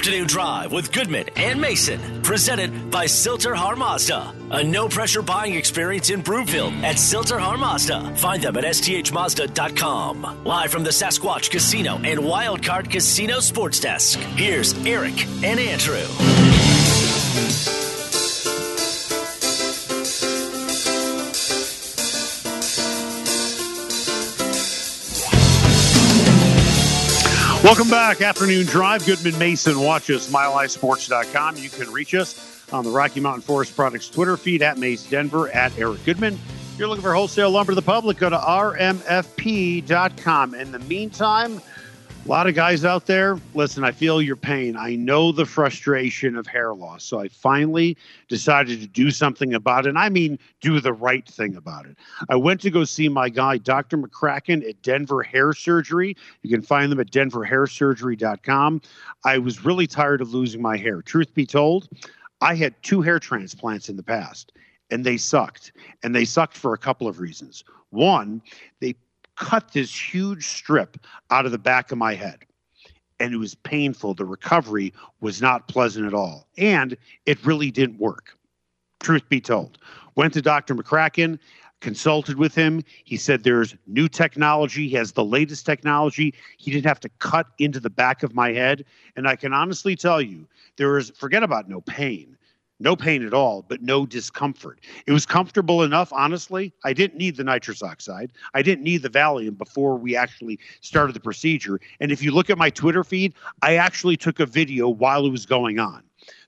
Afternoon Drive with Goodman and Mason, presented by Silverthorne Mazda. A no-pressure buying experience in Broomfield at Silverthorne Mazda. Find them at sthmazda.com. Live from the Sasquatch Casino and Wild Card Casino Sports Desk, here's Eric and Andrew. Welcome back. Afternoon Drive. Goodman Mason. Watch us. MyLifeSports.com. You can reach us on the Rocky Mountain Forest Products Twitter feed at Mace Denver, at Eric Goodman. If you're looking for wholesale lumber to the public, go to RMFP.com. In the meantime, a lot of guys out there, listen, I feel your pain. I know the frustration of hair loss. So I finally decided to do something about it. And I mean, do the right thing about it. I went to go see my guy, Dr. McCracken at Denver Hair Surgery. You can find them at denverhairsurgery.com. I was really tired of losing my hair. Truth be told, I had 2 hair transplants in the past, and they sucked. And they sucked for a couple of reasons. One, they cut this huge strip out of the back of my head, and it was painful. The recovery was not pleasant at all, and it really didn't work. Truth be told, went to Dr. McCracken, consulted with him. He said there's new technology. He has the latest technology. He didn't have to cut into the back of my head, and I can honestly tell you, there is, forget about no pain. No pain at all, but no discomfort. It was comfortable enough, honestly. I didn't need the nitrous oxide. I didn't need the Valium before we actually started the procedure. And if you look at my Twitter feed, I actually took a video while it was going on.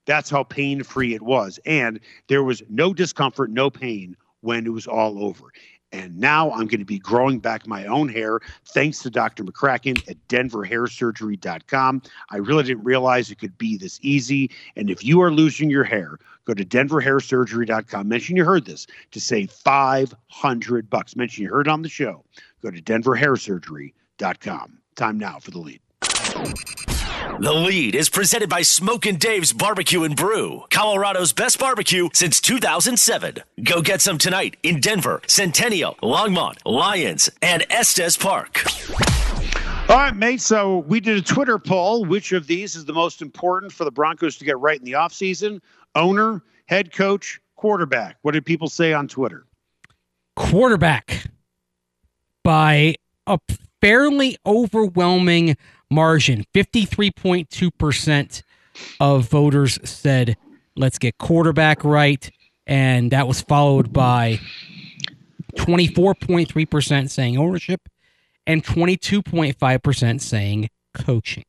That's how pain-free it was. And there was no discomfort, no pain when it was all over. And now I'm going to be growing back my own hair thanks to Dr. McCracken at denverhairsurgery.com. I really didn't realize it could be this easy. And if you are losing your hair, go to denverhairsurgery.com. Mention you heard this to save $500. Mention you heard it on the show. Go to denverhairsurgery.com. Time now for The Lead. The Lead is presented by Smokin' Dave's Barbecue and Brew, Colorado's best barbecue since 2007. Go get some tonight in Denver, Centennial, Longmont, Lyons, and Estes Park. All right, mate, so we did a Twitter poll. Which of these is the most important for the Broncos to get right in the offseason? Owner, head coach, quarterback. What did people say on Twitter? Quarterback, by a fairly overwhelming margin. 53.2% of voters said, let's get quarterback right. And that was followed by 24.3% saying ownership and 22.5% saying coaching.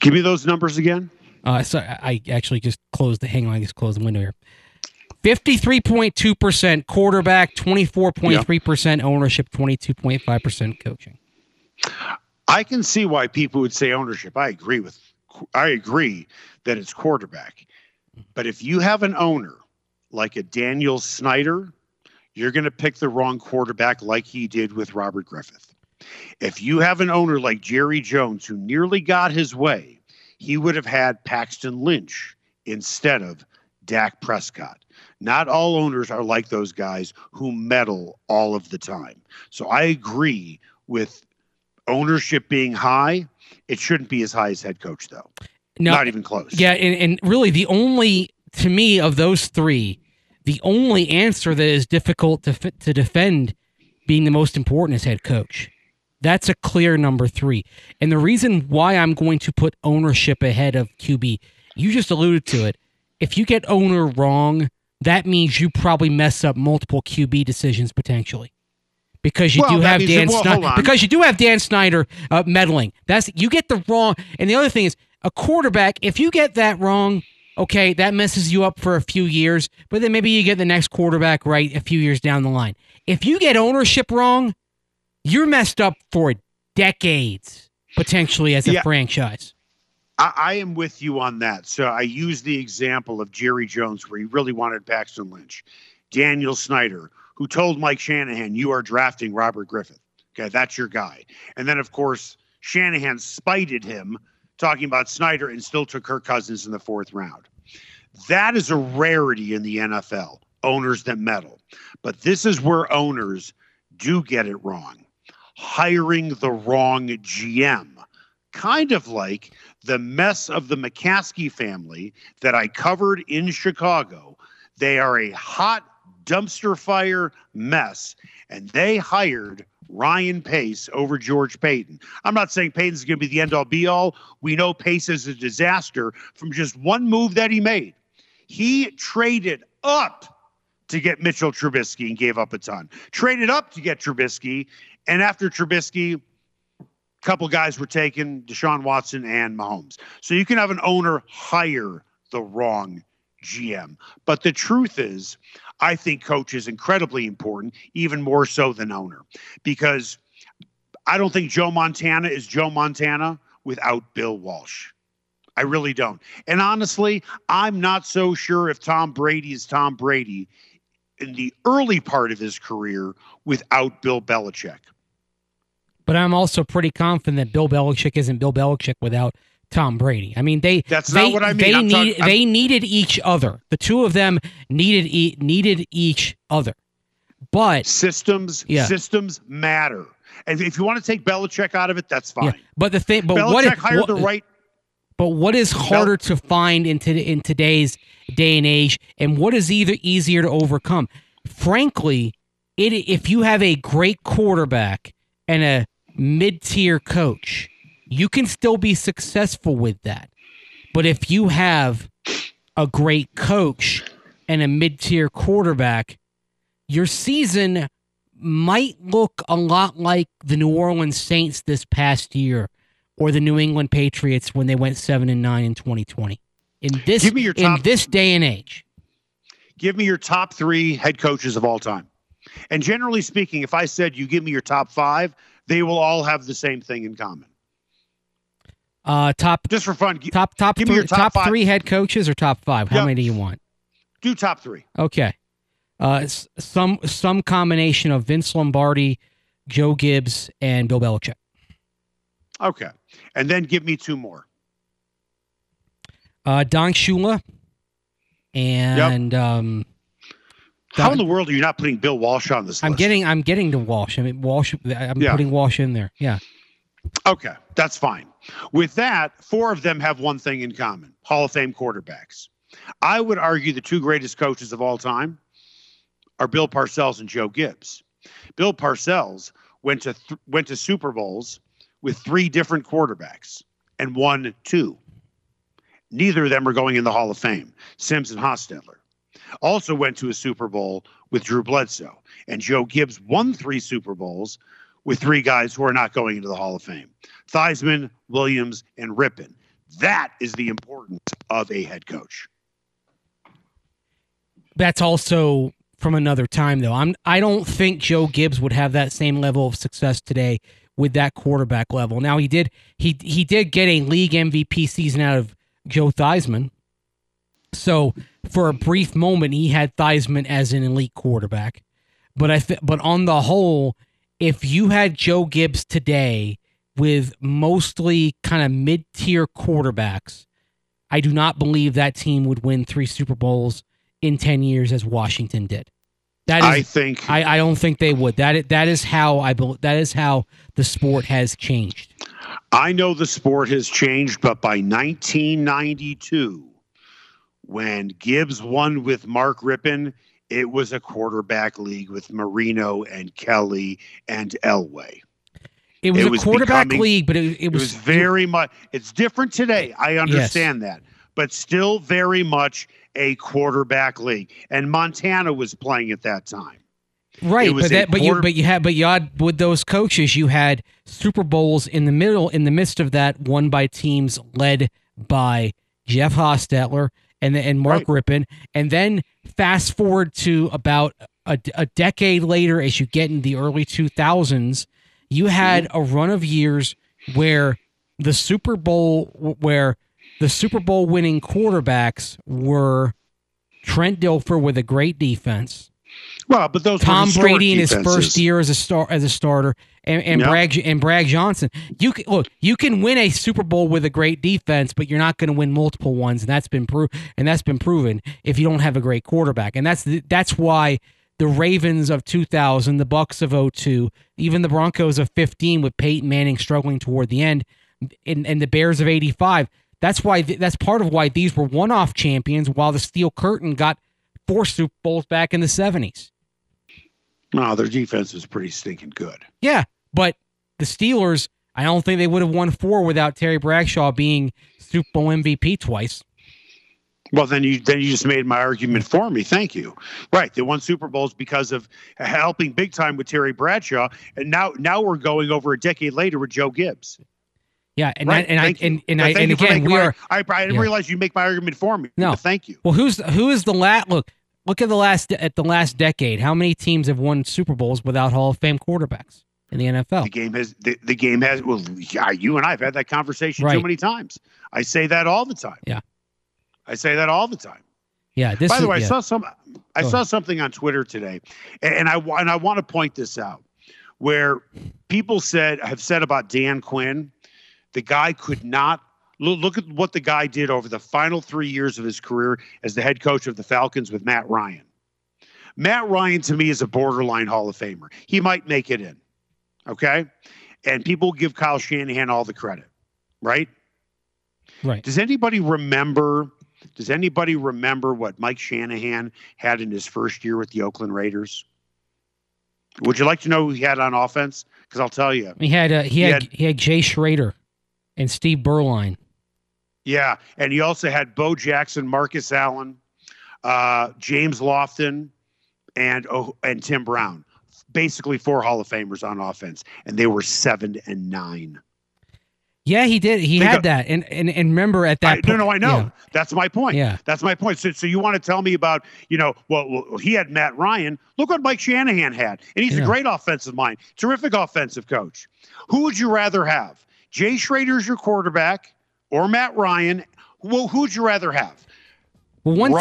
Give me those numbers again. So I actually just closed the window here. 53.2% quarterback, 24.3% ownership, 22.5% coaching. I can see why people would say ownership. I agree that it's quarterback. But if you have an owner like a Daniel Snyder, you're going to pick the wrong quarterback like he did with Robert Griffith. If you have an owner like Jerry Jones, who nearly got his way, he would have had Paxton Lynch instead of Dak Prescott. Not all owners are like those guys who meddle all of the time. So I agree with ownership being high. It shouldn't be as high as head coach, though. No, not even close. Yeah, and really the only, to me, of those three, the only answer that is difficult to defend being the most important is head coach. That's a clear number three. And the reason why I'm going to put ownership ahead of QB, you just alluded to it. If you get owner wrong, that means you probably mess up multiple QB decisions potentially, because you do have Dan Snyder meddling. You get the wrong. And the other thing is a quarterback. If you get that wrong, okay, that messes you up for a few years, but then maybe you get the next quarterback right a few years down the line. If you get ownership wrong, you're messed up for decades potentially as a franchise. I am with you on that. So I use the example of Jerry Jones, where he really wanted Paxton Lynch. Daniel Snyder, who told Mike Shanahan, you are drafting Robert Griffin. Okay, that's your guy. And then, of course, Shanahan spited him talking about Snyder and still took Kirk Cousins in the 4th round. That is a rarity in the NFL, owners that meddle. But this is where owners do get it wrong. Hiring the wrong GM kind of like the mess of the McCaskey family that I covered in Chicago. They are a hot dumpster fire mess, and they hired Ryan Pace over George Paton. I'm not saying Payton's going to be the end-all be-all. We know Pace is a disaster from just one move that he made. He traded up to get Mitchell Trubisky and gave up a ton. Traded up to get Trubisky, and after Trubisky, a couple guys were taken, Deshaun Watson and Mahomes. So you can have an owner hire the wrong GM. But the truth is, I think coach is incredibly important, even more so than owner, because I don't think Joe Montana is Joe Montana without Bill Walsh. I really don't. And honestly, I'm not so sure if Tom Brady is Tom Brady in the early part of his career without Bill Belichick. But I'm also pretty confident that Bill Belichick isn't Bill Belichick without Tom Brady. I mean, they needed each other. The two of them needed each other. But systems matter. And if you want to take Belichick out of it, that's fine. Yeah, but the thing, but Belichick what is harder to find in today's day and age, and what is either easier to overcome? Frankly, if you have a great quarterback and a mid-tier coach, you can still be successful with that. But if you have a great coach and a mid-tier quarterback, your season might look a lot like the New Orleans Saints this past year or the New England Patriots when they went 7-9 in 2020. In this day and age. Give me your top three head coaches of all time. And generally speaking, if I said you give me your top five, they will all have the same thing in common. Top just for fun. Give me your top three head coaches or top five. How many do you want? Do top three. Okay. Some combination of Vince Lombardi, Joe Gibbs, and Bill Belichick. Okay, and then give me two more. Don Shula, and how in the world are you not putting Bill Walsh on this list? I'm getting to Walsh. I mean Walsh. I'm putting Walsh in there. Yeah. Okay, that's fine. With that, four of them have one thing in common, Hall of Fame quarterbacks. I would argue the two greatest coaches of all time are Bill Parcells and Joe Gibbs. Bill Parcells went to Super Bowls with three different quarterbacks and won two. Neither of them are going in the Hall of Fame. Sims and Hostetler also went to a Super Bowl with Drew Bledsoe, and Joe Gibbs won three Super Bowls with three guys who are not going into the Hall of Fame. Theismann, Williams, and Rippon. That is the importance of a head coach. That's also from another time, though. I don't think Joe Gibbs would have that same level of success today with that quarterback level. Now, he did get a league MVP season out of Joe Theismann. So, for a brief moment, he had Theismann as an elite quarterback. But but on the whole, if you had Joe Gibbs today with mostly kind of mid-tier quarterbacks, I do not believe that team would win three Super Bowls in 10 years as Washington did. I don't think they would. That is how the sport has changed. I know the sport has changed, but by 1992, when Gibbs won with Mark Rippon, it was a quarterback league with Marino and Kelly and Elway. It was a quarterback league, but it was very much. It's different today. I understand that, but still very much a quarterback league. And Montana was playing at that time, right? But with those coaches, you had Super Bowls in the midst of that, won by teams led by Jeff Hostetler and Mark Rippon, and then fast forward to about a decade later, as you get in the early 2000s, you had a run of years where the Super Bowl winning quarterbacks were Trent Dilfer with a great defense. Well, but those Tom Brady in his first year as a starter, and Brad Johnson. You can win a Super Bowl with a great defense, but you're not going to win multiple ones, and that's been proven if you don't have a great quarterback. And that's why the Ravens of 2000, the Bucs of 2002, even the Broncos of 2015, with Peyton Manning struggling toward the end, and the Bears of 85. That's part of why these were one-off champions, while the Steel Curtain got 4 Super Bowls back in the 70s. No, their defense was pretty stinking good. Yeah, but the Steelers, I don't think they would have won 4 without Terry Bradshaw being Super Bowl MVP twice. Well, then you just made my argument for me. Thank you. Right. They won Super Bowls because of helping big time with Terry Bradshaw. And now we're going over a decade later with Joe Gibbs. Yeah. And right. I didn't realize you make my argument for me. No, thank you. Well, who is the last, look at the last decade. How many teams have won Super Bowls without Hall of Fame quarterbacks in the NFL? The game has, yeah, you and I have had that conversation too many times. I say that all the time. Yeah. I say that all the time. Yeah. By the way, I saw something on Twitter today, and I want to point this out, where people have said about Dan Quinn, the guy could not look at what the guy did over the final 3 years of his career as the head coach of the Falcons with Matt Ryan. Matt Ryan to me is a borderline Hall of Famer. He might make it in, okay? And people give Kyle Shanahan all the credit, right? Right. Does anybody remember what Mike Shanahan had in his first year with the Oakland Raiders? Would you like to know who he had on offense? Because I'll tell you, he had Jay Schrader and Steve Berline. Yeah, and he also had Bo Jackson, Marcus Allen, James Lofton, and Tim Brown. Basically, 4 Hall of Famers on offense, and they were 7 and 9. Yeah, he did. He had that. And remember at that point. No, I know. Yeah. That's my point. Yeah. That's my point. So you want to tell me about, he had Matt Ryan. Look what Mike Shanahan had. And he's a great offensive mind. Terrific offensive coach. Who would you rather have? Jay Schrader's your quarterback or Matt Ryan? Well, who would you rather have? Well, one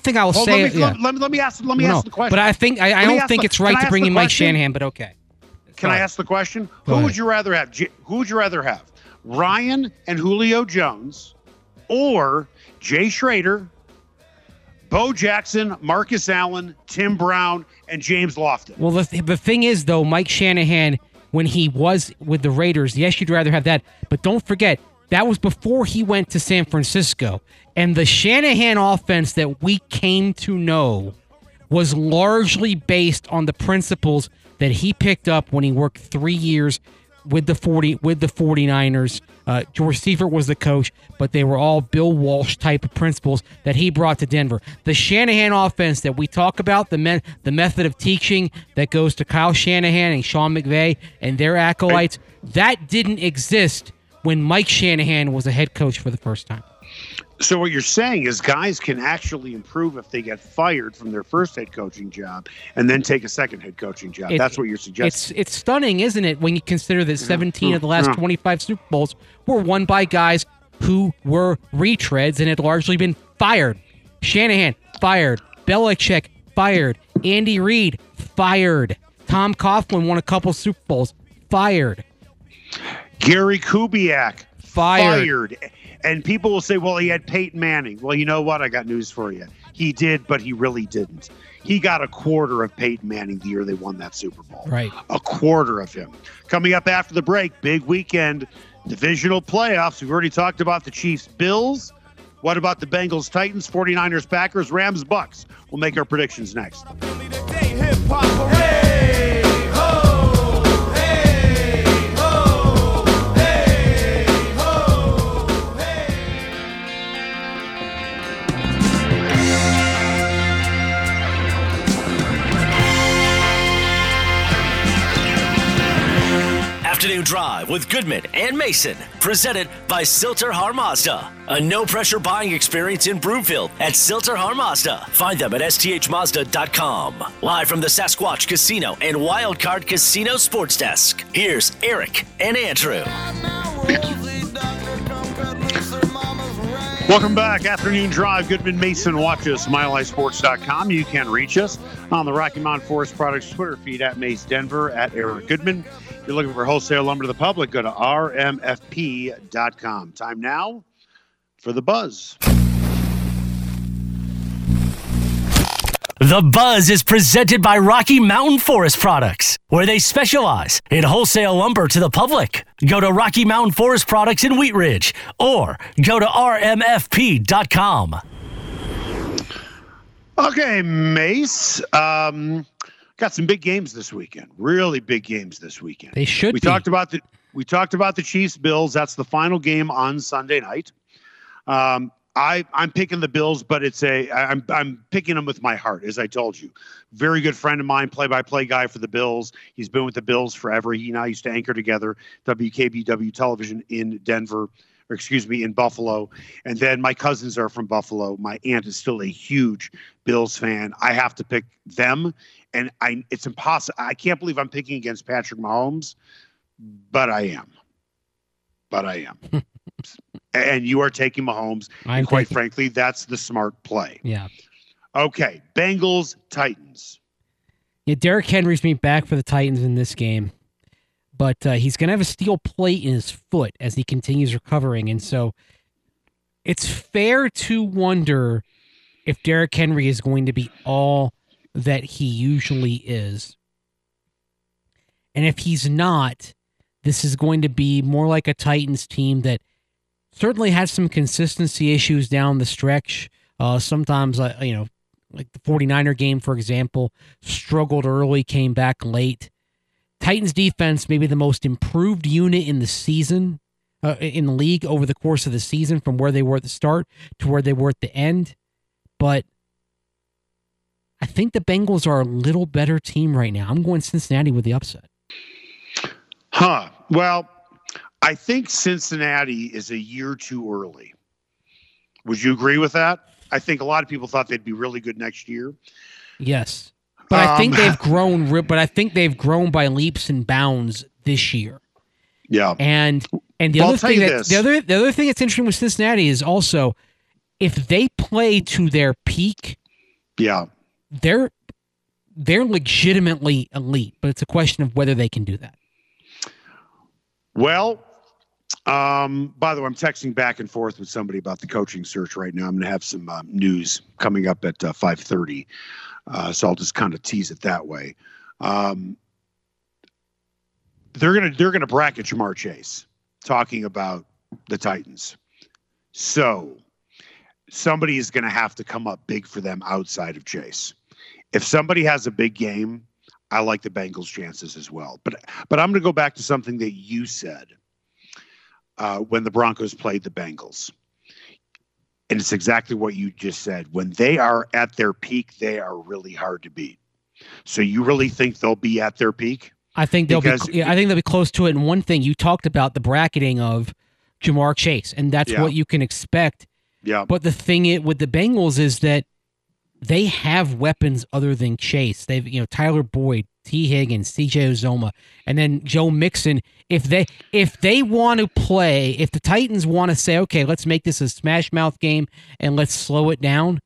thing I will say. Let me ask the question. But I don't think it's right to bring in Mike Shanahan, but okay. Can I ask the question? Who would you rather have? Who would you rather have? Ryan and Julio Jones, or Jay Schrader, Bo Jackson, Marcus Allen, Tim Brown, and James Lofton? Well, the thing is, though, Mike Shanahan, when he was with the Raiders, yes, you'd rather have that. But don't forget, that was before he went to San Francisco. And the Shanahan offense that we came to know was largely based on the principles that he picked up when he worked 3 years with the 49ers. George Seifert was the coach, but they were all Bill Walsh type of principles that he brought to Denver. The Shanahan offense that we talk about, the method of teaching that goes to Kyle Shanahan and Sean McVay and their acolytes, that didn't exist when Mike Shanahan was a head coach for the first time. So what you're saying is guys can actually improve if they get fired from their first head coaching job and then take a second head coaching job. That's what you're suggesting. It's stunning, isn't it, when you consider that 17 of the last 25 Super Bowls were won by guys who were retreads and had largely been fired. Shanahan, fired. Belichick, fired. Andy Reid, fired. Tom Coughlin won a couple Super Bowls, fired. Gary Kubiak, fired. And people will say, well, he had Peyton Manning. Well, you know what? I got news for you. He did, but he really didn't. He got a quarter of Peyton Manning the year they won that Super Bowl. Right. A quarter of him. Coming up after the break, big weekend, divisional playoffs. We've already talked about the Chiefs, Bills. What about the Bengals, Titans, 49ers, Packers, Rams, Bucks? We'll make our predictions next. Afternoon Drive with Goodman and Mason, presented by Silverthorne Mazda. A no-pressure buying experience in Broomfield at Silverthorne Mazda. Find them at sthmazda.com. Live from the Sasquatch Casino and Wild Card Casino Sports Desk, here's Eric and Andrew. Welcome back. Afternoon Drive. Goodman, Mason. Watch us. MyLifeSports.com. You can reach us on the Rocky Mountain Forest Products Twitter feed at Mace Denver, at Eric Goodman. If you're looking for wholesale lumber to the public, go to rmfp.com. Time now for the buzz. The Buzz is presented by Rocky Mountain Forest Products, where they specialize in wholesale lumber to the public. Go to Rocky Mountain Forest Products in Wheat Ridge or go to rmfp.com. Okay, Mace. Got some big games this weekend. Really big games this weekend. They should be. We talked about the Chiefs Bills. That's the final game on Sunday night. I'm picking the Bills, but I'm picking them with my heart, as I told you. Very good friend of mine, play-by-play guy for the Bills. He's been with the Bills forever. He and I used to anchor together WKBW television in in Buffalo. And then my cousins are from Buffalo. My aunt is still a huge Bills fan. I have to pick them, and it's impossible. I can't believe I'm picking against Patrick Mahomes, but I am. And you are taking Mahomes. And quite frankly, that's the smart play. Yeah. Okay. Bengals, Titans. Yeah, Derrick Henry's being back for the Titans in this game. But he's going to have a steel plate in his foot as he continues recovering. And so it's fair to wonder if Derrick Henry is going to be all that he usually is. And if he's not, this is going to be more like a Titans team that certainly has some consistency issues down the stretch. Sometimes, like the 49er game, for example, struggled early, came back late. Titans defense, maybe the most improved unit in the season, in the league over the course of the season, from where they were at the start to where they were at the end. But I think the Bengals are a little better team right now. I'm going Cincinnati with the upset. Huh. Well, I think Cincinnati is a year too early. Would you agree with that? I think a lot of people thought they'd be really good next year. Yes. But I think they've grown by leaps and bounds this year. Yeah. And the other thing that's interesting with Cincinnati is also if they play to their peak, yeah, they're legitimately elite, but it's a question of whether they can do that. Well, by the way, I'm texting back and forth with somebody about the coaching search right now. I'm going to have some news coming up at 5:30, so I'll just kind of tease it that way. They're gonna bracket Jamar Chase, talking about the Titans. So somebody is going to have to come up big for them outside of Chase. If somebody has a big game, I like the Bengals' chances as well. But I'm going to go back to something that you said when the Broncos played the Bengals. And it's exactly what you just said. When they are at their peak, they are really hard to beat. So you really think they'll be at their peak? I think they'll be close to it. And one thing, you talked about the bracketing of Jamar Chase, and that's what you can expect. Yeah. But the thing with the Bengals is that they have weapons other than Chase. They've, Tyler Boyd, T. Higgins, C.J. Uzoma, and then Joe Mixon. If they want to play, if the Titans want to say, okay, let's make this a smash mouth game and let's slow it down,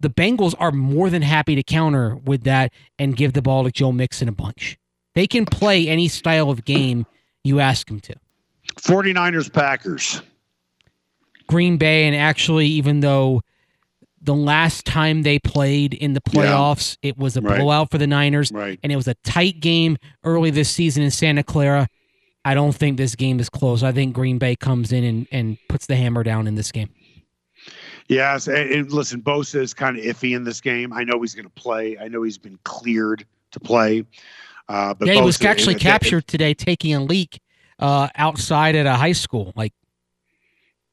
the Bengals are more than happy to counter with that and give the ball to Joe Mixon a bunch. They can play any style of game you ask them to. 49ers, Packers. Green Bay, and actually, even though the last time they played in the playoffs, it was a blowout for the Niners, and it was a tight game early this season in Santa Clara. I don't think this game is close. I think Green Bay comes in and puts the hammer down in this game. Yes, and listen, Bosa is kind of iffy in this game. I know he's going to play. I know he's been cleared to play. But Bosa, he was actually captured today taking a leak outside at a high school,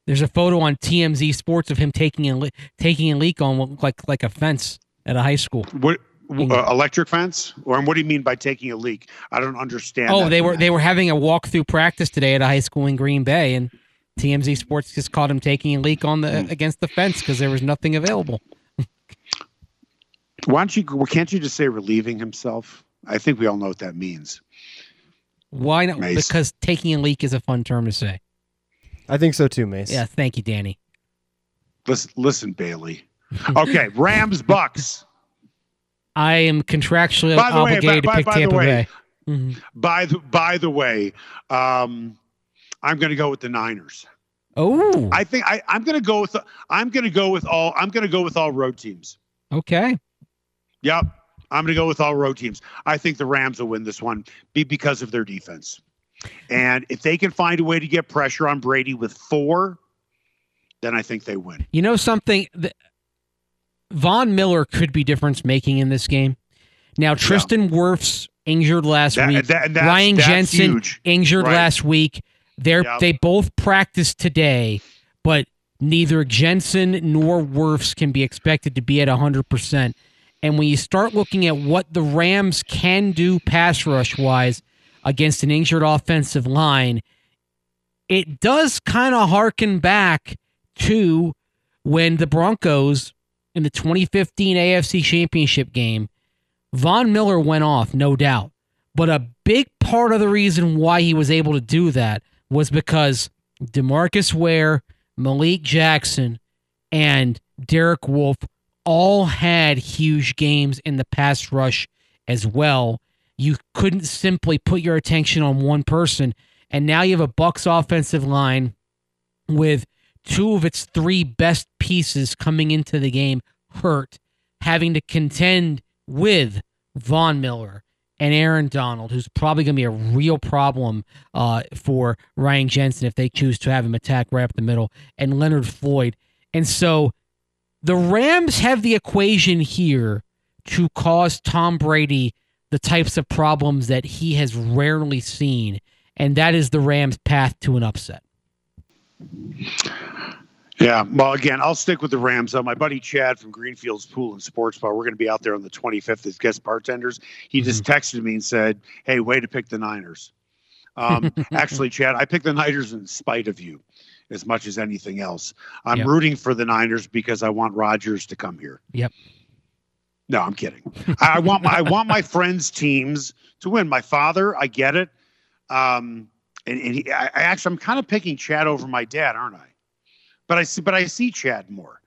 There's a photo on TMZ Sports of him taking a leak on what looked like a fence at a high school. What electric fence? Or what do you mean by taking a leak? I don't understand. Oh, they were having a walkthrough practice today at a high school in Green Bay, and TMZ Sports just caught him taking a leak on against the fence because there was nothing available. Can't you just say relieving himself? I think we all know what that means. Why not? Mace. Because taking a leak is a fun term to say. I think so too, Mace. Yeah, thank you, Danny. Listen, Bailey. Okay, Rams, Bucks. I am contractually obligated to pick Tampa Bay. By the way, I'm going to go with the Niners. Oh, I think I'm going to go with all road teams. Okay. Yep. I'm going to go with all road teams. I think the Rams will win this one because of their defense. And if they can find a way to get pressure on Brady with four, then I think they win. You know something? Von Miller could be difference-making in this game. Now, Tristan Wirfs injured last week. Ryan Jensen injured last week. They both practiced today, but neither Jensen nor Wirfs can be expected to be at 100%. And when you start looking at what the Rams can do pass rush-wise against an injured offensive line, it does kind of harken back to when the Broncos in the 2015 AFC Championship game, Von Miller went off, no doubt. But a big part of the reason why he was able to do that was because DeMarcus Ware, Malik Jackson, and Derek Wolfe all had huge games in the pass rush as well. You couldn't simply put your attention on one person. And now you have a Bucs offensive line with two of its three best pieces coming into the game hurt, having to contend with Von Miller and Aaron Donald, who's probably going to be a real problem for Ryan Jensen if they choose to have him attack right up the middle, and Leonard Floyd. And so the Rams have the equation here to cause Tom Brady the types of problems that he has rarely seen, and that is the Rams' path to an upset. Yeah, well, again, I'll stick with the Rams. My buddy Chad from Greenfield's Pool and Sports Bar, we're going to be out there on the 25th as guest bartenders. He just texted me and said, hey, way to pick the Niners. Actually, Chad, I picked the Niners in spite of you as much as anything else. I'm rooting for the Niners because I want Rodgers to come here. Yep. No, I'm kidding. I want my friends' teams to win. My father, I get it. And I'm kind of picking Chad over my dad, aren't I? But I see Chad more,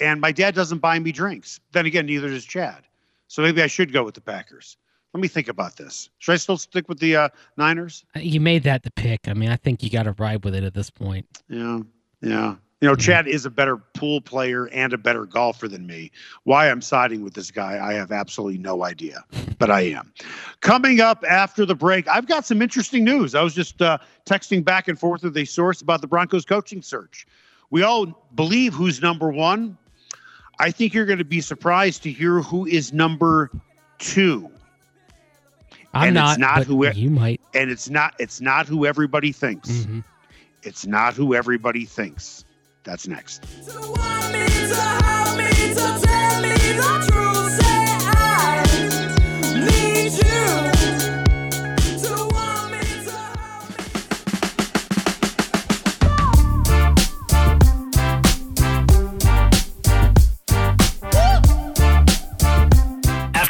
and my dad doesn't buy me drinks. Then again, neither does Chad. So maybe I should go with the Packers. Let me think about this. Should I still stick with the Niners? You made that the pick. I mean, I think you got to ride with it at this point. Yeah. You know, Chad is a better pool player and a better golfer than me. Why I'm siding with this guy, I have absolutely no idea, but I am. Coming up after the break, I've got some interesting news. I was just texting back and forth with a source about the Broncos coaching search. We all believe who's number one. I think you're going to be surprised to hear who is number two. It's not who everybody thinks. Mm-hmm. It's not who everybody thinks. That's next.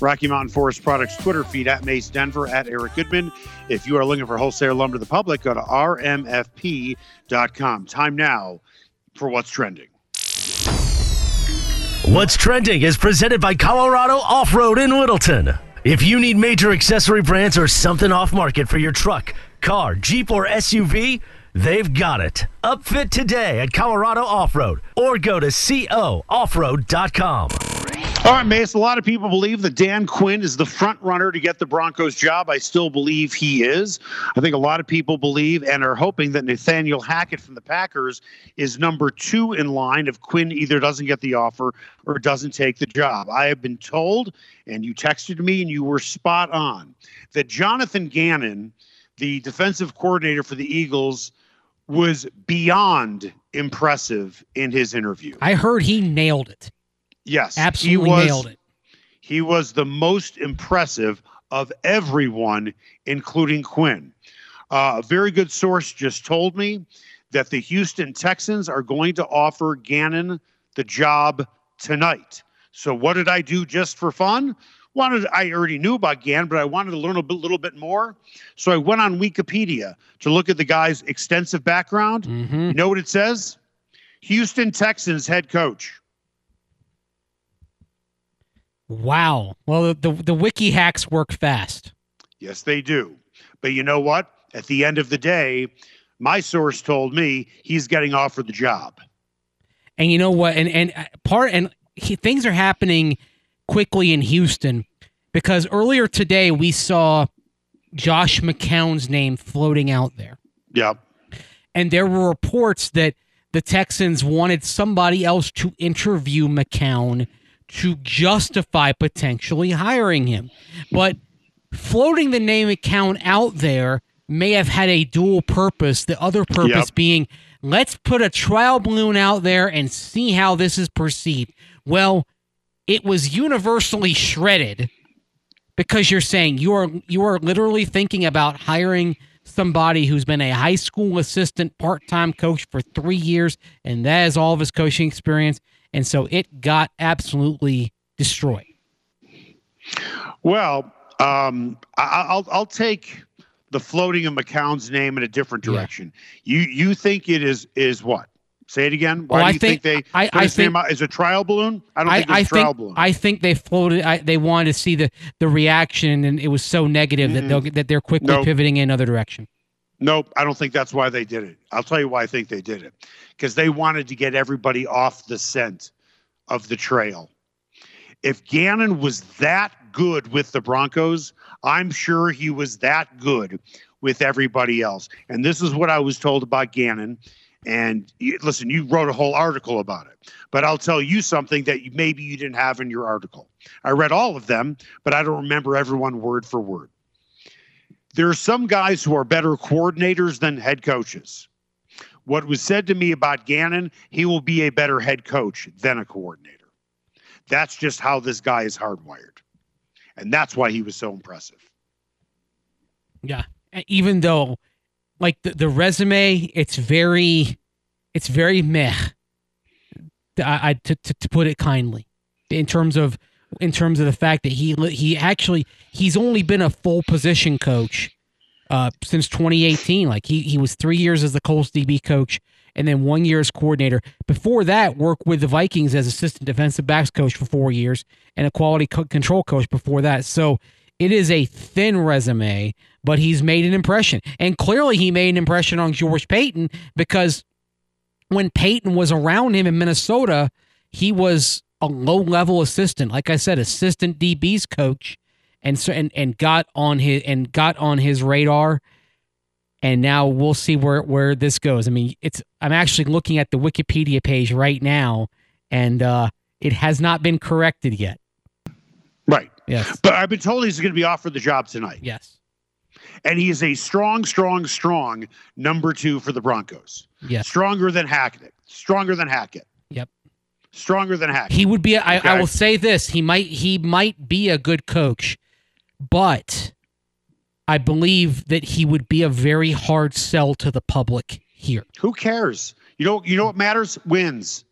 Rocky Mountain Forest Products Twitter feed, at Mace Denver, at Eric Goodman. If you are looking for wholesale lumber to the public, go to RMFP.com. Time now for What's Trending. What's Trending is presented by Colorado Off-Road in Littleton. If you need major accessory brands or something off-market for your truck, car, Jeep, or SUV, they've got it. Upfit today at Colorado Off-Road or go to cooffroad.com. All right, Mace, a lot of people believe that Dan Quinn is the front runner to get the Broncos job. I still believe he is. I think a lot of people believe and are hoping that Nathaniel Hackett from the Packers is number two in line if Quinn either doesn't get the offer or doesn't take the job. I have been told, and you texted me and you were spot on, that Jonathan Gannon, the defensive coordinator for the Eagles, was beyond impressive in his interview. I heard he nailed it. Yes. Absolutely nailed it. He was the most impressive of everyone, including Quinn. A very good source just told me that the Houston Texans are going to offer Gannon the job tonight. So what did I do just for fun? I already knew about Gannon, but I wanted to learn a little bit more. So I went on Wikipedia to look at the guy's extensive background. Mm-hmm. You know what it says? Houston Texans head coach. Wow. Well, the wiki hacks work fast. Yes, they do. But you know what? At the end of the day, my source told me he's getting offered the job. And you know what? Things are happening quickly in Houston, because earlier today we saw Josh McCown's name floating out there. Yeah. And there were reports that the Texans wanted somebody else to interview McCown to justify potentially hiring him. But floating the name McCown out there may have had a dual purpose, the other purpose being, let's put a trial balloon out there and see how this is perceived. Well, it was universally shredded, because you're saying you are literally thinking about hiring somebody who's been a high school assistant, part-time coach for 3 years, and that is all of his coaching experience. And so it got absolutely destroyed. Well, I'll take the floating of McCown's name in a different direction. Yeah. You think it is what? Say it again. Why do you think is a trial balloon? I don't think it's a trial balloon. I think they floated. They wanted to see the reaction, and it was so negative that they're quickly pivoting in another direction. Nope, I don't think that's why they did it. I'll tell you why I think they did it. Because they wanted to get everybody off the scent of the trail. If Gannon was that good with the Broncos, I'm sure he was that good with everybody else. And this is what I was told about Gannon. And listen, you wrote a whole article about it, but I'll tell you something that maybe you didn't have in your article. I read all of them, but I don't remember everyone word for word. There are some guys who are better coordinators than head coaches. What was said to me about Gannon, he will be a better head coach than a coordinator. That's just how this guy is hardwired. And that's why he was so impressive. Yeah. Even though, like, the resume, it's very meh. To put it kindly, in terms of the fact that he's only been a full position coach since 2018. Like he was 3 years as the Colts DB coach and then 1 year as coordinator. Before that, worked with the Vikings as assistant defensive backs coach for 4 years and a quality control coach before that. So it is a thin resume, but he's made an impression. And clearly he made an impression on George Payton, because when Payton was around him in Minnesota, he was a low-level assistant. Like I said, assistant DB's coach, and got on his radar. And now we'll see where this goes. I mean, I'm actually looking at the Wikipedia page right now, and it has not been corrected yet. Right. Yes. But I've been told he's going to be offered the job tonight. Yes. And he is a strong number two for the Broncos. Yes. Stronger than Hackett. Yep. Stronger than Hackett. He would be. I will say this. He might be a good coach, but I believe that he would be a very hard sell to the public here. Who cares? You know what matters? Wins.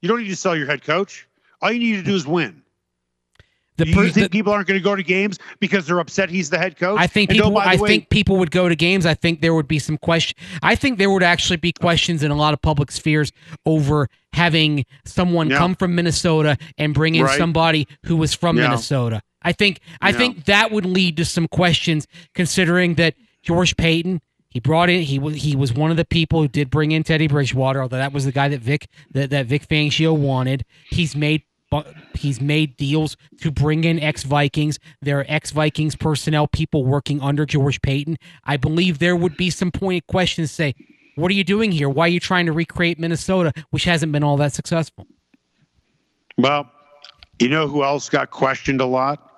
You don't need to sell your head coach. All you need to do is win. You think people aren't going to go to games because they're upset he's the head coach? I think people would go to games. I think there would be some question. I think there would actually be questions in a lot of public spheres over having someone come from Minnesota and bring in somebody who was from Minnesota. I think that would lead to some questions, considering that George Payton, he was one of the people who did bring in Teddy Bridgewater, although that was the guy that Vic Fangio wanted. He's made deals to bring in ex-Vikings. There are ex-Vikings personnel, people working under George Payton. I believe there would be some pointed questions to say, what are you doing here? Why are you trying to recreate Minnesota, which hasn't been all that successful? Well, you know who else got questioned a lot?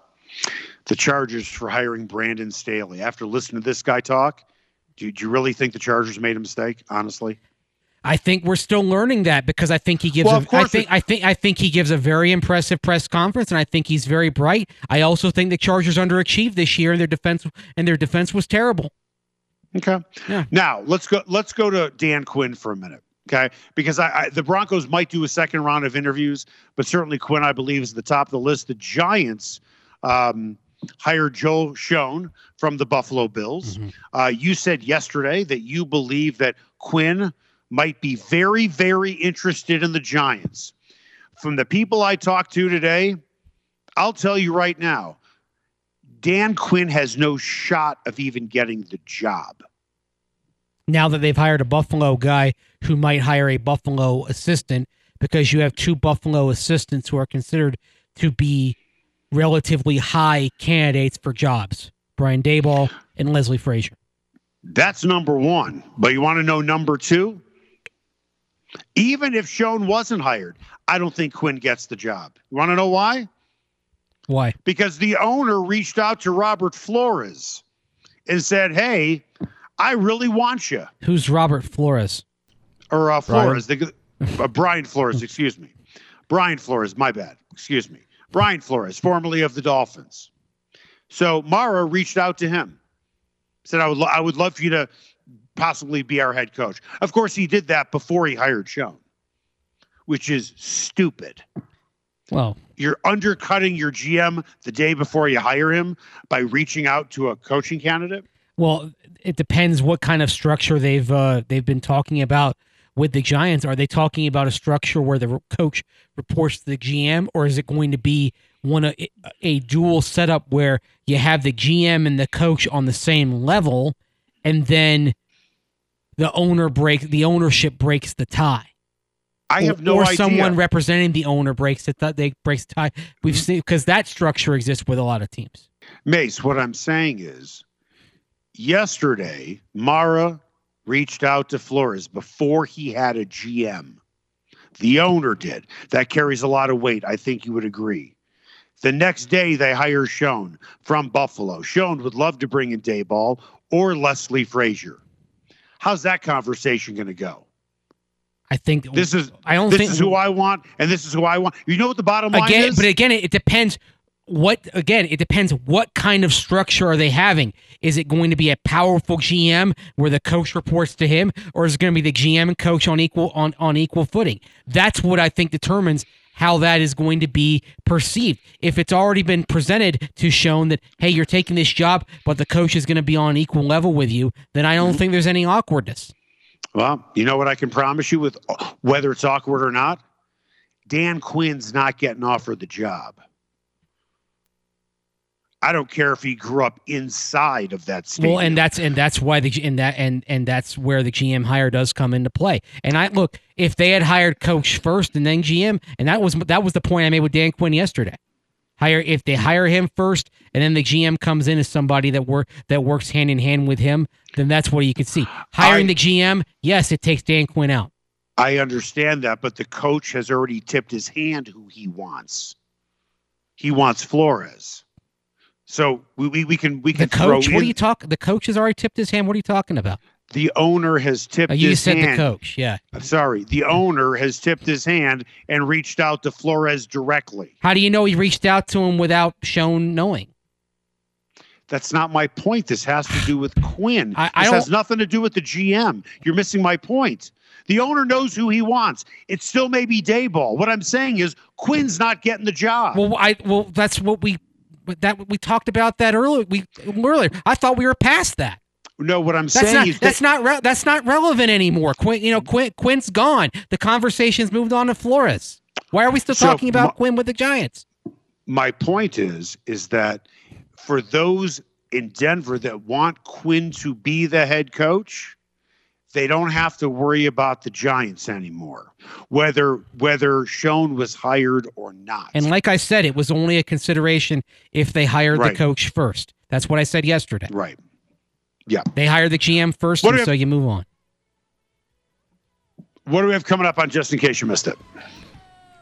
The Chargers for hiring Brandon Staley. After listening to this guy talk, do you really think the Chargers made a mistake, honestly? I think we're still learning that, because I think he gives. Well, I think he gives a very impressive press conference, and I think he's very bright. I also think the Chargers underachieved this year, and their defense was terrible. Okay. Yeah. Now let's go to Dan Quinn for a minute, okay? Because the Broncos might do a second round of interviews, but certainly Quinn, I believe, is at the top of the list. The Giants hire Joe Schoen from the Buffalo Bills. You said yesterday that you believe that Quinn might be very, very interested in the Giants. From the people I talked to today, I'll tell you right now, Dan Quinn has no shot of even getting the job. Now that they've hired a Buffalo guy who might hire a Buffalo assistant, because you have two Buffalo assistants who are considered to be relatively high candidates for jobs, Brian Daboll and Leslie Frazier. That's number one. But you want to know number two? Even if Schoen wasn't hired, I don't think Quinn gets the job. You want to know why? Why? Because the owner reached out to Robert Flores and said, hey, I really want you. Who's Robert Flores? Or Flores. Brian Flores, excuse me. Brian Flores, my bad. Excuse me. Brian Flores, formerly of the Dolphins. So Mara reached out to him. Said, I would love for you to possibly be our head coach. Of course, he did that before he hired Schoen, which is stupid. Well, you're undercutting your GM the day before you hire him by reaching out to a coaching candidate. Well, it depends what kind of structure they've been talking about with the Giants. Are they talking about a structure where the coach reports to the GM, or is it going to be a dual setup where you have the GM and the coach on the same level, and then the ownership breaks the tie? I have no idea. Or someone representing the owner breaks the tie. We've seen, because that structure exists with a lot of teams. Mace, what I'm saying is, yesterday Mara reached out to Flores before he had a GM. The owner did. That carries a lot of weight. I think you would agree. The next day they hire Schoen from Buffalo. Schoen would love to bring in Daboll or Leslie Frazier. How's that conversation going to go? I think this is who I want, and this is who I want. You know what the bottom line is? But again, it depends. It depends what kind of structure are they having. Is it going to be a powerful GM where the coach reports to him, or is it going to be the GM and coach on equal footing? That's what I think determines how that is going to be perceived. If it's already been presented to Schoen that, hey, you're taking this job, but the coach is going to be on equal level with you, then I don't think there's any awkwardness. Well, you know what I can promise you with whether it's awkward or not? Dan Quinn's not getting offered the job. I don't care if he grew up inside of that stadium. Well, and that's where the GM hire does come into play. And I look, if they had hired coach first and then GM, and that was the point I made with Dan Quinn yesterday. If they hire him first and then the GM comes in as somebody that works hand in hand with him, then that's what you can see. Hiring the GM, yes, it takes Dan Quinn out. I understand that, but the coach has already tipped his hand who he wants. He wants Flores. So we can throw in. What are you talking? The coach has already tipped his hand. What are you talking about? The owner has tipped his hand. You said the coach. Yeah. I'm sorry. The owner has tipped his hand and reached out to Flores directly. How do you know he reached out to him without Schoen knowing? That's not my point. This has to do with Quinn. This has nothing to do with the GM. You're missing my point. The owner knows who he wants. It still may be Daboll. What I'm saying is Quinn's not getting the job. Well, that's what we. That we talked about that earlier. I thought we were past that. No, what I'm saying is that's not relevant anymore. Quinn's gone. The conversation's moved on to Flores. Why are we still talking about Quinn with the Giants? My point is that for those in Denver that want Quinn to be the head coach, they don't have to worry about the Giants anymore, whether Schoen was hired or not. And like I said, it was only a consideration if they hired the coach first. That's what I said yesterday. Right. Yeah. They hired the GM first, so you move on. What do we have coming up on Just In Case You Missed It?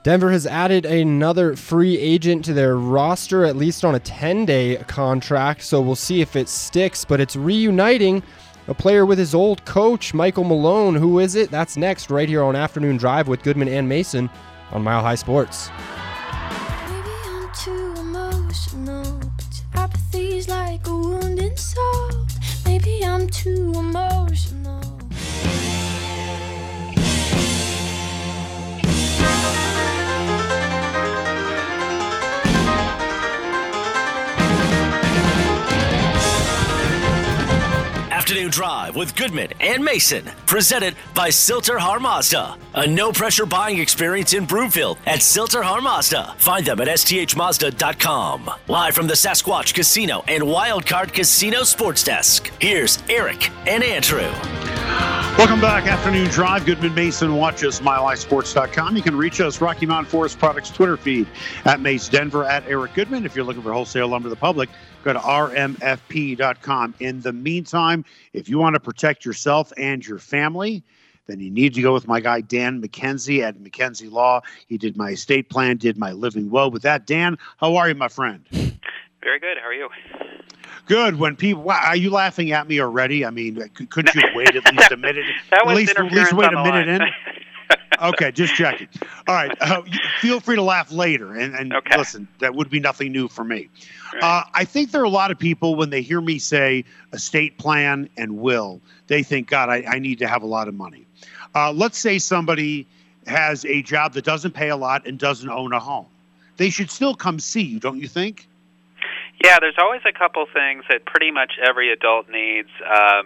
Denver has added another free agent to their roster, at least on a 10-day contract, so we'll see if it sticks, but it's reuniting a player with his old coach, Michael Malone. Who is it? That's next, right here on Afternoon Drive with Goodman and Mason on Mile High Sports. Maybe I'm too emotional, but your apathy's like a wound insult. Maybe I'm too emotional. Drive with Goodman and Mason, presented by Silter Har Mazda. A no-pressure buying experience in Broomfield at Silter Har Mazda. Find them at sthmazda.com. Live from the Sasquatch Casino and Wild Card Casino Sports Desk, here's Eric and Andrew. Welcome back. Afternoon Drive. Goodman, Mason. Watch us, MyLifeSports.com. You can reach us, Rocky Mountain Forest Products Twitter feed, at Mace Denver, at Eric Goodman. If you're looking for wholesale lumber to the public, go to rmfp.com. In the meantime, if you want to protect yourself and your family, then you need to go with my guy, Dan McKenzie at McKenzie Law. He did my estate plan, did my living well with that. Dan, how are you, my friend? Very good. How are you? Good. When people, wow, are you laughing at me already? I mean, couldn't you wait at least a minute? At least wait a minute in. Okay, just checking. All right, feel free to laugh later. And okay. Listen, that would be nothing new for me. Right. I think there are a lot of people when they hear me say estate plan and will, they think, God, I need to have a lot of money. Let's say somebody has a job that doesn't pay a lot and doesn't own a home. They should still come see you, don't you think? Yeah, there's always a couple things that pretty much every adult needs.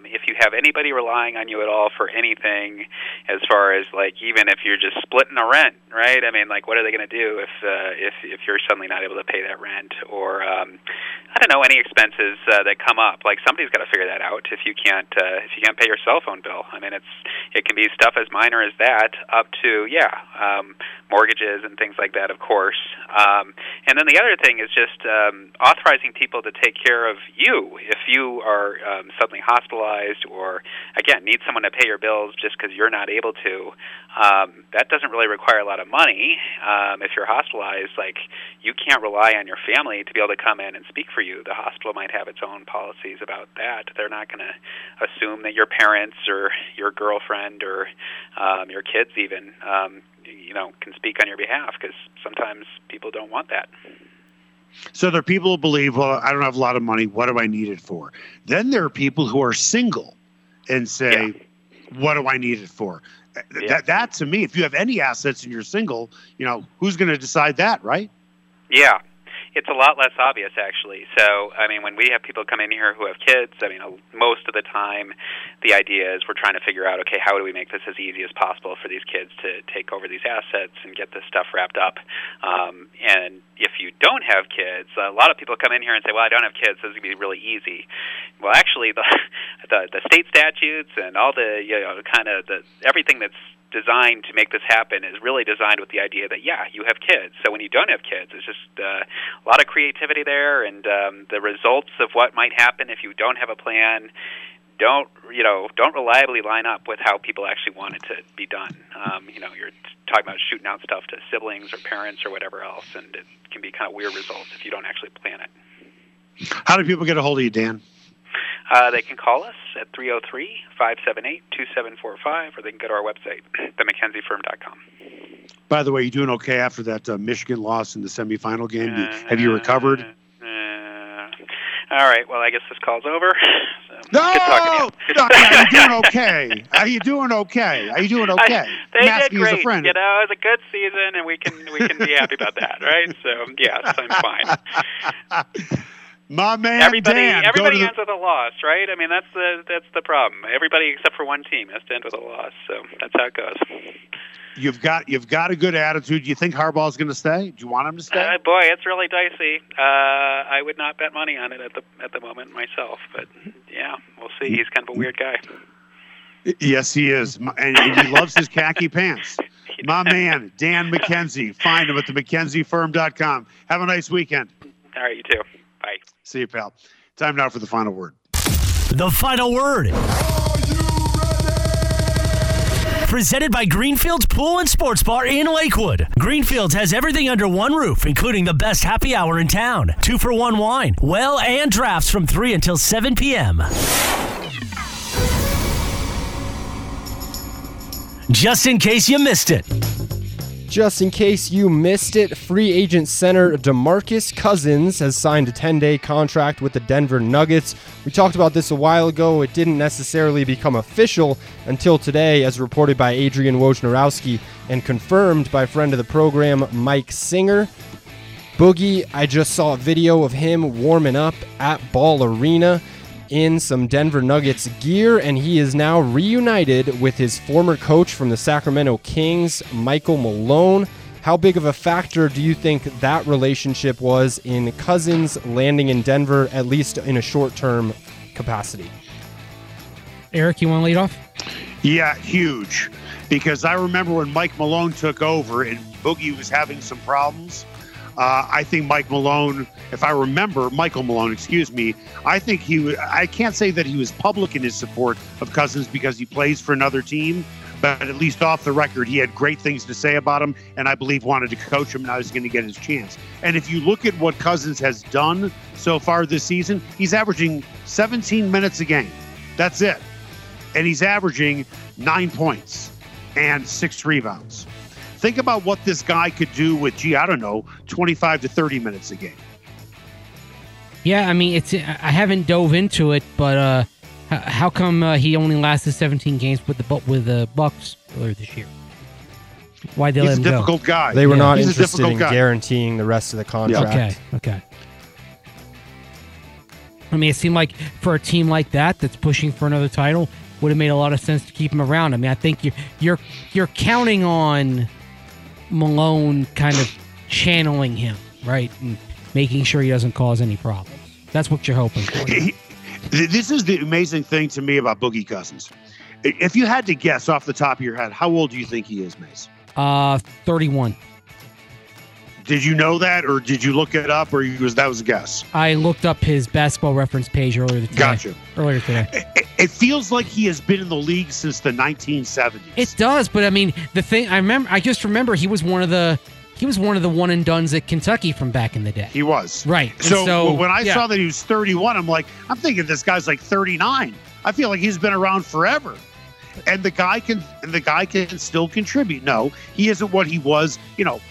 If you have anybody relying on you at all for anything, as far as like even if you're just splitting a rent, right? I mean, like what are they going to do if you're suddenly not able to pay that rent, or I don't know, any expenses that come up. Like somebody's got to figure that out if you can't pay your cell phone bill. I mean, it can be stuff as minor as that up to mortgages and things like that, of course. And then the other thing is just authorized people to take care of you if you are suddenly hospitalized or, again, need someone to pay your bills just because you're not able to. That doesn't really require a lot of money. If you're hospitalized, like you can't rely on your family to be able to come in and speak for you. The hospital might have its own policies about that. They're not going to assume that your parents or your girlfriend or your kids even can speak on your behalf, because sometimes people don't want that. So there are people who believe, well, I don't have a lot of money. What do I need it for? Then there are people who are single and say, What do I need it for? Yeah. That to me, if you have any assets and you're single, who's going to decide that, right? Yeah. It's a lot less obvious, actually. So, I mean, when we have people come in here who have kids, I mean, most of the time the idea is we're trying to figure out, okay, how do we make this as easy as possible for these kids to take over these assets and get this stuff wrapped up? And if you don't have kids, a lot of people come in here and say, well, I don't have kids, so this is going to be really easy. Well, actually, the state statutes and all the, everything that's designed to make this happen is really designed with the idea that, you have kids. So when you don't have kids, it's just a lot of creativity there, and the results of what might happen if you don't have a plan don't reliably line up with how people actually want it to be done. You're talking about shooting out stuff to siblings or parents or whatever else, and it can be kind of weird results if you don't actually plan it. How do people get a hold of you, Dan? They can call us at 303-578-2745, or they can go to our website, themckenziefirm.com. By the way, you doing okay after that Michigan loss in the semifinal game? Have you recovered? All right, well, I guess this call's over. So, no! Good talking to you. Are you doing okay? They did great. A friend. It was a good season, and we can be happy about that, right? So, yes, I'm fine. My man, everybody ends with a loss, right? I mean, that's the problem. Everybody except for one team has to end with a loss, so that's how it goes. You've got a good attitude. Do you think Harbaugh's going to stay? Do you want him to stay? Boy, it's really dicey. I would not bet money on it at the moment myself, but yeah, we'll see. He's kind of a weird guy. Yes, he is, and he loves his khaki pants. My man, Dan McKenzie. Find him at themckenziefirm.com. Have a nice weekend. All right, you too. Bye. See you, pal. Time now for the final word. The final word. Are you ready? Presented by Greenfield's Pool and Sports Bar in Lakewood. Greenfield's has everything under one roof, including the best happy hour in town. 2-for-1 wine, well, and drafts from 3 until 7 p.m. Just in case you missed it. Just in case you missed it, free agent center DeMarcus Cousins has signed a 10-day contract with the Denver Nuggets. We talked about this a while ago. It didn't necessarily become official until today, as reported by Adrian Wojnarowski and confirmed by friend of the program, Mike Singer. Boogie, I just saw a video of him warming up at Ball Arena. in some Denver Nuggets gear, and he is now reunited with his former coach from the Sacramento Kings, Michael Malone. How big of a factor do you think that relationship was in Cousins landing in Denver, at least in a short-term capacity? Eric, you want to lead off? Yeah, huge. Because I remember when Mike Malone took over and Boogie was having some problems. I think Mike Malone, if I remember, Michael Malone, excuse me, I think I can't say that he was public in his support of Cousins because he plays for another team, but at least off the record, he had great things to say about him, and I believe wanted to coach him, and I was going to get his chance. And if you look at what Cousins has done so far this season, he's averaging 17 minutes a game. That's it. And he's averaging 9 points and 6 rebounds. Think about what this guy could do with, 25 to 30 minutes a game. Yeah, I mean, I haven't dove into it, but how come he only lasted 17 games with the Bucks earlier this year? Why did they let him go? He's a difficult guy. They were not interested in guaranteeing the rest of the contract. Yeah. Okay. I mean, it seemed like for a team like that that's pushing for another title, would have made a lot of sense to keep him around. I mean, I think you're counting on Malone kind of channeling him, right? And making sure he doesn't cause any problems. That's what you're hoping for. This is the amazing thing to me about Boogie Cousins. If you had to guess off the top of your head, how old do you think he is, Mace? 31. Did you know that, or did you look it up, or that was a guess? I looked up his basketball reference page earlier today. Gotcha. Earlier today. It feels like he has been in the league since the 1970s. It does, but I mean, the thing I just remember he was one of the one and dones at Kentucky from back in the day. He was. Right. So when I saw that he was 31, I'm thinking this guy's like 39. I feel like he's been around forever. And the guy can still contribute. No, he isn't what he was,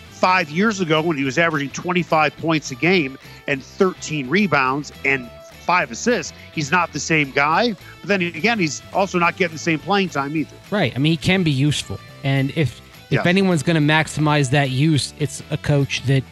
5 years ago when he was averaging 25 points a game and 13 rebounds and 5 assists. He's not the same guy. But then again, he's also not getting the same playing time either. Right. I mean, he can be useful. And if anyone's going to maximize that use, it's a coach that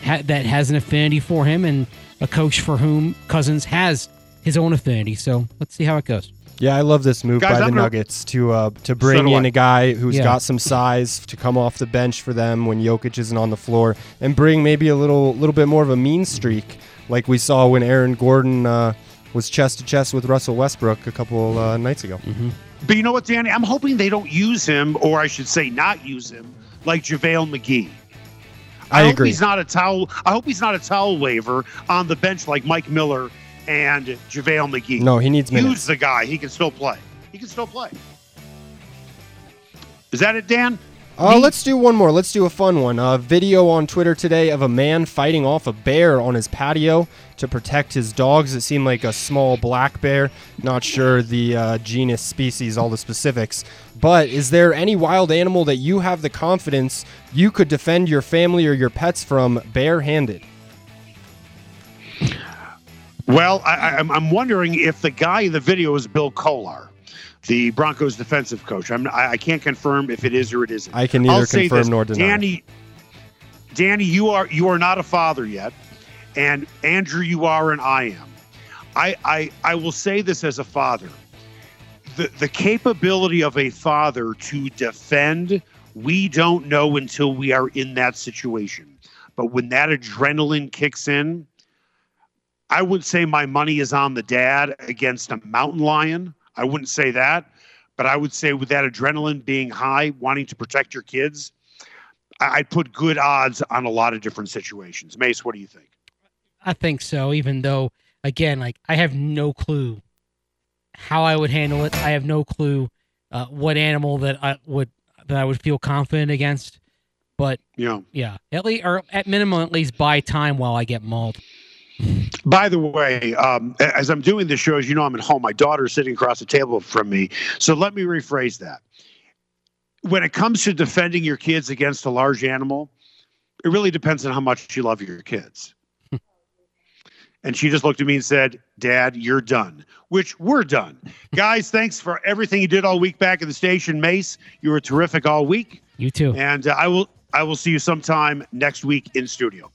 has an affinity for him and a coach for whom Cousins has his own affinity. So let's see how it goes. Yeah, I love this move Nuggets to bring in a guy who's got some size to come off the bench for them when Jokic isn't on the floor and bring maybe a little bit more of a mean streak like we saw when Aaron Gordon was chest-to-chest with Russell Westbrook a couple nights ago. Mm-hmm. But you know what, Danny? I'm hoping they don't use him, or I should say not use him, like JaVale McGee. I agree. I hope he's not a towel waver on the bench like Mike Miller and JaVale McGee. No, he needs minutes. Use the guy. He can still play. Is that it, Dan? Let's do one more. Let's do a fun one. A video on Twitter today of a man fighting off a bear on his patio to protect his dogs. It seemed like a small black bear. Not sure the genus, species, all the specifics. But is there any wild animal that you have the confidence you could defend your family or your pets from barehanded? Well, I'm wondering if the guy in the video is Bill Kolar, the Broncos defensive coach. I can't confirm if it is or it isn't. I can neither confirm nor deny. Danny, you are not a father yet, and Andrew, you are, and I am. I will say this as a father: the capability of a father to defend, we don't know until we are in that situation. But when that adrenaline kicks in. I would say my money is on the dad against a mountain lion. I wouldn't say that, but I would say with that adrenaline being high, wanting to protect your kids, I'd put good odds on a lot of different situations. Mace, what do you think? I think so, even though, again, I have no clue how I would handle it. I have no clue what animal that I would feel confident against. But yeah, at least, or at minimum, at least buy time while I get mauled. By the way, as I'm doing this show, as you know, I'm at home. My daughter's sitting across the table from me. So let me rephrase that. When it comes to defending your kids against a large animal, it really depends on how much you love your kids. And she just looked at me and said, Dad, you're done, which we're done. Guys, thanks for everything you did all week back at the station. Mace, you were terrific all week. You too. And I will see you sometime next week in studio.